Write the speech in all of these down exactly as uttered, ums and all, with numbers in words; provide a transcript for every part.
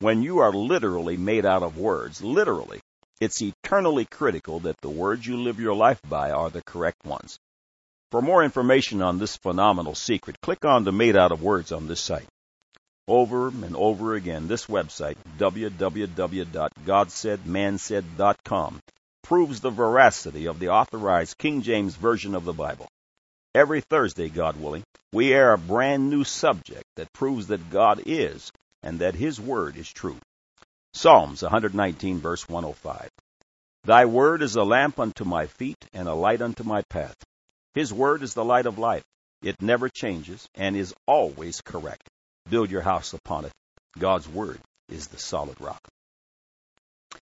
when you are literally made out of words, literally, it's eternally critical that the words you live your life by are the correct ones. For more information on this phenomenal secret, click on the Made Out of Words on this site. Over and over again, this website, w w w dot god said man said dot com, proves the veracity of the authorized King James Version of the Bible. Every Thursday, God willing, we air a brand new subject that proves that God is and that His Word is true. Psalms one nineteen, verse one oh five. Thy word is a lamp unto my feet and a light unto my path. His word is the light of life. It never changes and is always correct. Build your house upon it. God's word is the solid rock.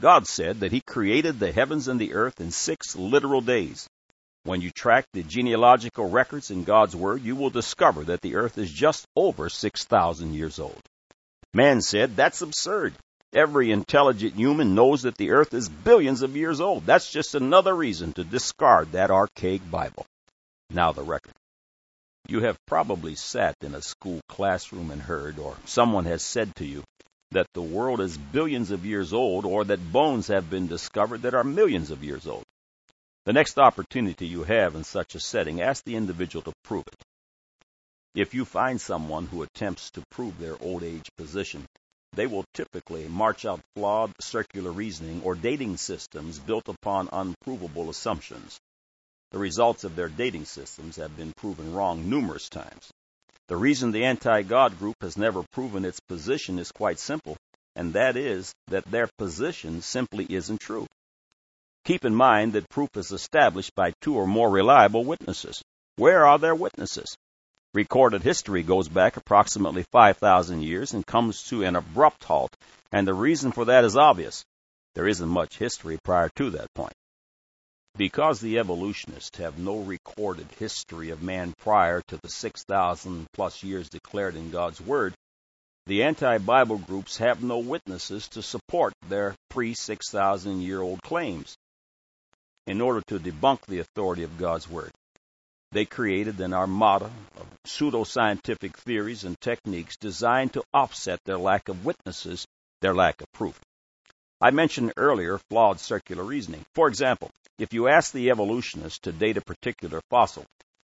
God said that He created the heavens and the earth in six literal days. When you track the genealogical records in God's word, you will discover that the earth is just over six thousand years old. Man said, that's absurd. Every intelligent human knows that the earth is billions of years old. That's just another reason to discard that archaic Bible. Now the record. You have probably sat in a school classroom and heard, or someone has said to you, that the world is billions of years old, or that bones have been discovered that are millions of years old. The next opportunity you have in such a setting, ask the individual to prove it. If you find someone who attempts to prove their old age position, they will typically march out flawed circular reasoning or dating systems built upon unprovable assumptions. The results of their dating systems have been proven wrong numerous times. The reason the anti-God group has never proven its position is quite simple, and that is that their position simply isn't true. Keep in mind that proof is established by two or more reliable witnesses. Where are their witnesses? Recorded history goes back approximately five thousand years and comes to an abrupt halt, and the reason for that is obvious. There isn't much history prior to that point. Because the evolutionists have no recorded history of man prior to the six thousand plus years declared in God's Word, the anti-Bible groups have no witnesses to support their pre-six thousand year old claims. In order to debunk the authority of God's Word, they created an armada of pseudoscientific theories and techniques designed to offset their lack of witnesses, their lack of proof. I mentioned earlier flawed circular reasoning. For example, if you ask the evolutionists to date a particular fossil,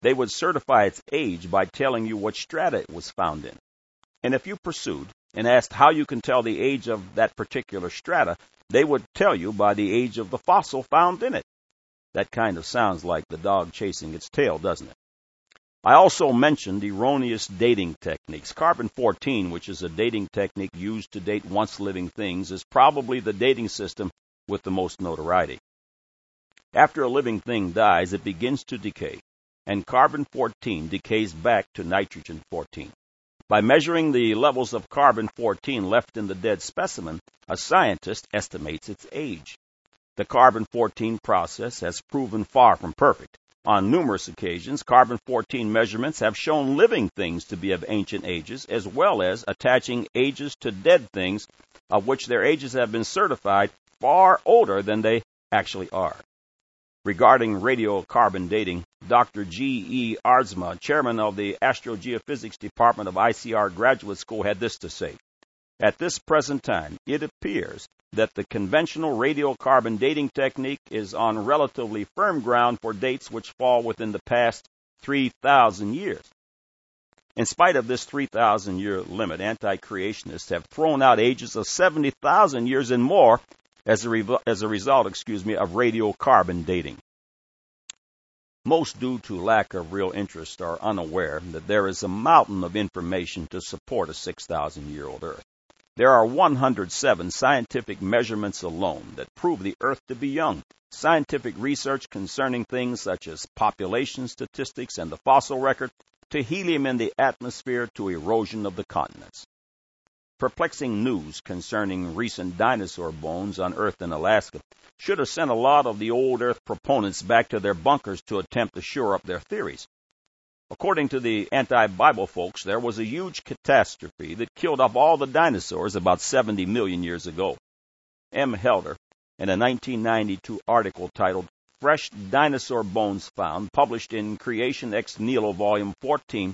they would certify its age by telling you what strata it was found in. And if you pursued and asked how you can tell the age of that particular strata, they would tell you by the age of the fossil found in it. That kind of sounds like the dog chasing its tail, doesn't it? I also mentioned erroneous dating techniques. Carbon fourteen, which is a dating technique used to date once-living things, is probably the dating system with the most notoriety. After a living thing dies, it begins to decay, and carbon fourteen decays back to nitrogen fourteen. By measuring the levels of carbon fourteen left in the dead specimen, a scientist estimates its age. The carbon fourteen process has proven far from perfect. On numerous occasions, carbon fourteen measurements have shown living things to be of ancient ages, as well as attaching ages to dead things of which their ages have been certified far older than they actually are. Regarding radiocarbon dating, Doctor G E. Arzma, chairman of the Astrogeophysics Department of I C R Graduate School, had this to say. At this present time, it appears that the conventional radiocarbon dating technique is on relatively firm ground for dates which fall within the past three thousand years. In spite of this three thousand year limit, anti-creationists have thrown out ages of seventy thousand years and more as a, revo- as a result, excuse me, of radiocarbon dating. Most, due to lack of real interest, are unaware that there is a mountain of information to support a six thousand year old Earth. There are one hundred seven scientific measurements alone that prove the Earth to be young. Scientific research concerning things such as population statistics and the fossil record, to helium in the atmosphere, to erosion of the continents. Perplexing news concerning recent dinosaur bones unearthed in Alaska should have sent a lot of the old Earth proponents back to their bunkers to attempt to shore up their theories. According to the anti-Bible folks, there was a huge catastrophe that killed off all the dinosaurs about seventy million years ago. M. Helder, in a nineteen ninety-two article titled Fresh Dinosaur Bones Found, published in Creation Ex Nihilo Volume fourteen,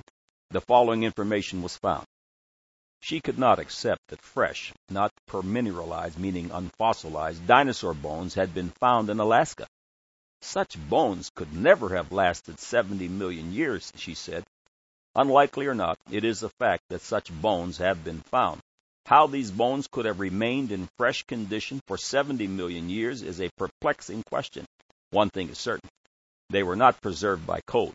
the following information was found. She could not accept that fresh, not permineralized, meaning unfossilized, dinosaur bones had been found in Alaska. Such bones could never have lasted seventy million years, she said. Unlikely or not, it is a fact that such bones have been found. How these bones could have remained in fresh condition for seventy million years is a perplexing question. One thing is certain. They were not preserved by cold.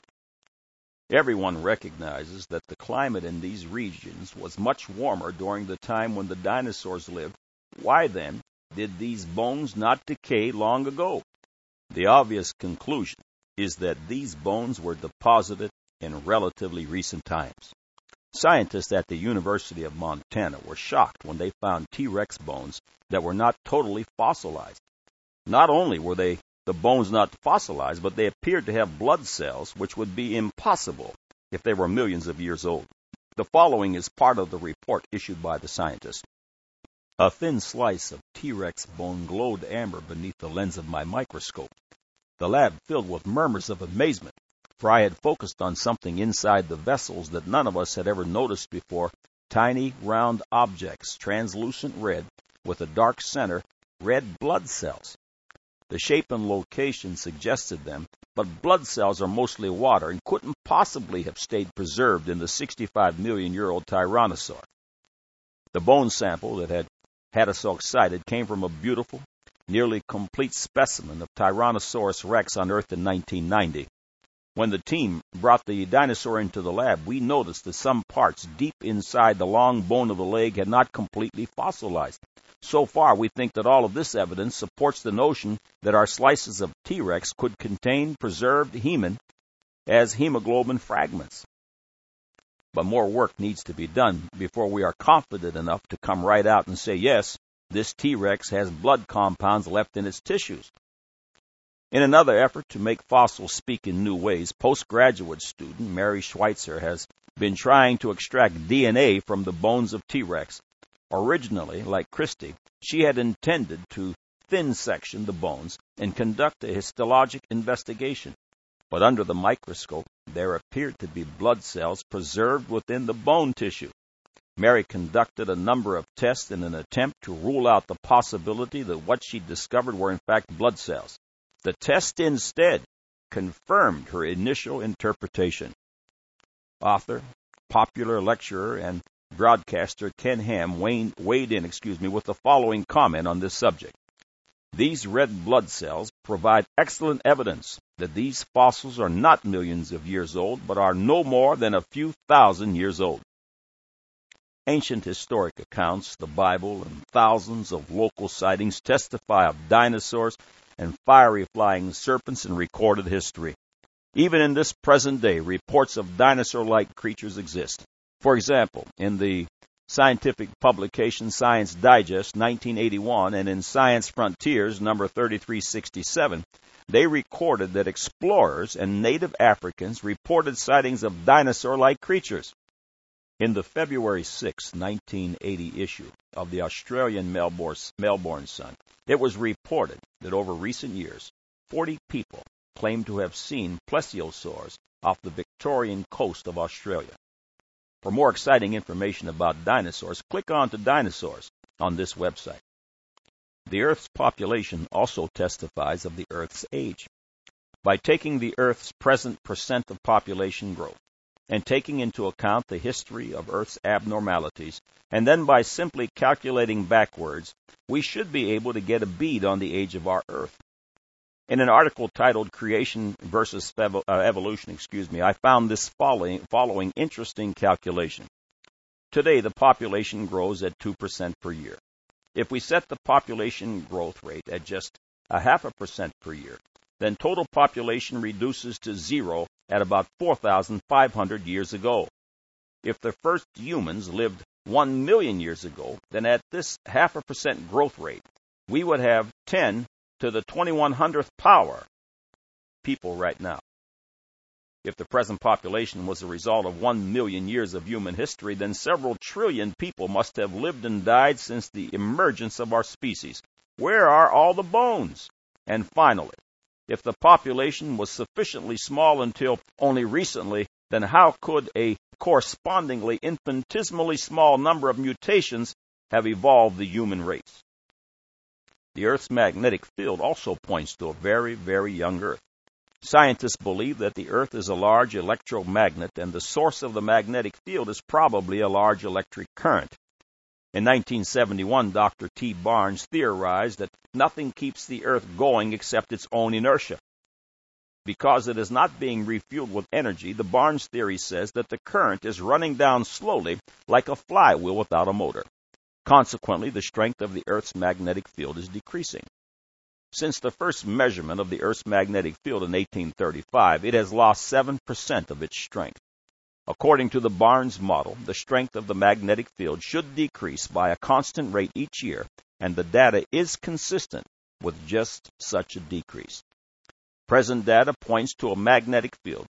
Everyone recognizes that the climate in these regions was much warmer during the time when the dinosaurs lived. Why, then, did these bones not decay long ago? The obvious conclusion is that these bones were deposited in relatively recent times. Scientists at the University of Montana were shocked when they found T-Rex bones that were not totally fossilized. Not only were they the bones not fossilized, but they appeared to have blood cells, which would be impossible if they were millions of years old. The following is part of the report issued by the scientists. A thin slice of T-Rex bone glowed amber beneath the lens of my microscope. The lab filled with murmurs of amazement, for I had focused on something inside the vessels that none of us had ever noticed before, tiny, round objects, translucent red, with a dark center, red blood cells. The shape and location suggested them, but blood cells are mostly water and couldn't possibly have stayed preserved in the sixty-five million year old Tyrannosaur. The bone sample that had had us so excited came from a beautiful, nearly complete specimen of Tyrannosaurus rex unearthed in nineteen ninety. When the team brought the dinosaur into the lab, we noticed that some parts deep inside the long bone of the leg had not completely fossilized. So far, we think that all of this evidence supports the notion that our slices of T-Rex could contain preserved hemin as hemoglobin fragments. But more work needs to be done before we are confident enough to come right out and say, yes, this T-Rex has blood compounds left in its tissues. In another effort to make fossils speak in new ways, postgraduate student Mary Schweitzer has been trying to extract D N A from the bones of T-Rex. Originally, like Christie, she had intended to thin-section the bones and conduct a histologic investigation. But under the microscope, there appeared to be blood cells preserved within the bone tissue. Mary conducted a number of tests in an attempt to rule out the possibility that what she discovered were in fact blood cells. The test instead confirmed her initial interpretation. Author, popular lecturer, and broadcaster Ken Ham weighed in, excuse me, with the following comment on this subject. These red blood cells provide excellent evidence that these fossils are not millions of years old, but are no more than a few thousand years old. Ancient historic accounts, the Bible, and thousands of local sightings testify of dinosaurs and fiery flying serpents in recorded history. Even in this present day, reports of dinosaur-like creatures exist. For example, in the scientific publication Science Digest nineteen eighty-one and in Science Frontiers number thirty-three sixty-seven, they recorded that explorers and native Africans reported sightings of dinosaur-like creatures. In the February sixth, nineteen eighty issue of the Australian Melbourne Sun, it was reported that over recent years, forty people claimed to have seen plesiosaurs off the Victorian coast of Australia. For more exciting information about dinosaurs, click on to Dinosaurs on this website. The Earth's population also testifies of the Earth's age. By taking the Earth's present percent of population growth, and taking into account the history of Earth's abnormalities, and then by simply calculating backwards, we should be able to get a bead on the age of our Earth. In an article titled Creation versus Evolution, excuse me, I found this following, following interesting calculation. Today, the population grows at two percent per year. If we set the population growth rate at just a half a percent per year, then total population reduces to zero at about four thousand five hundred years ago. If the first humans lived one million years ago, then at this half a percent growth rate, we would have ten to the twenty-one hundredth power people right now. If the present population was the result of one million years of human history, then several trillion people must have lived and died since the emergence of our species. Where are all the bones? And finally, if the population was sufficiently small until only recently, then how could a correspondingly infinitesimally small number of mutations have evolved the human race. The Earth's magnetic field also points to a very, very young Earth. Scientists believe that the Earth is a large electromagnet, and the source of the magnetic field is probably a large electric current. In nineteen seventy-one, Doctor T. Barnes theorized that nothing keeps the Earth going except its own inertia. Because it is not being refueled with energy, the Barnes theory says that the current is running down slowly like a flywheel without a motor. Consequently, the strength of the Earth's magnetic field is decreasing. Since the first measurement of the Earth's magnetic field in eighteen thirty-five, it has lost seven percent of its strength. According to the Barnes model, the strength of the magnetic field should decrease by a constant rate each year, and the data is consistent with just such a decrease. Present data points to a magnetic field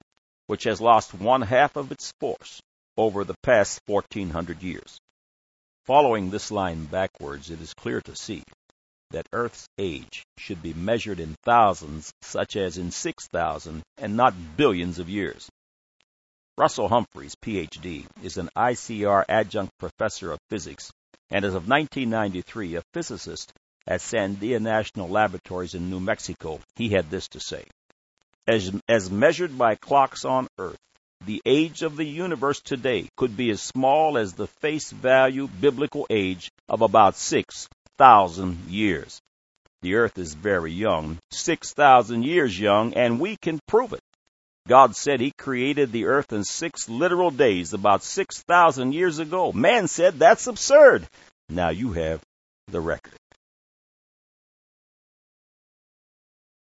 which has lost one-half of its force over the past fourteen hundred years. Following this line backwards, it is clear to see that Earth's age should be measured in thousands, such as in six thousand, and not billions of years. Russell Humphreys, P H D, is an I C R adjunct professor of physics and is of nineteen ninety-three a physicist at Sandia National Laboratories in New Mexico. He had this to say: As, as measured by clocks on Earth, the age of the universe today could be as small as the face value biblical age of about six thousand years. The Earth is very young, six thousand years young, and we can prove it. God said he created the earth in six literal days about six thousand years ago. Man said that's absurd. Now you have the record.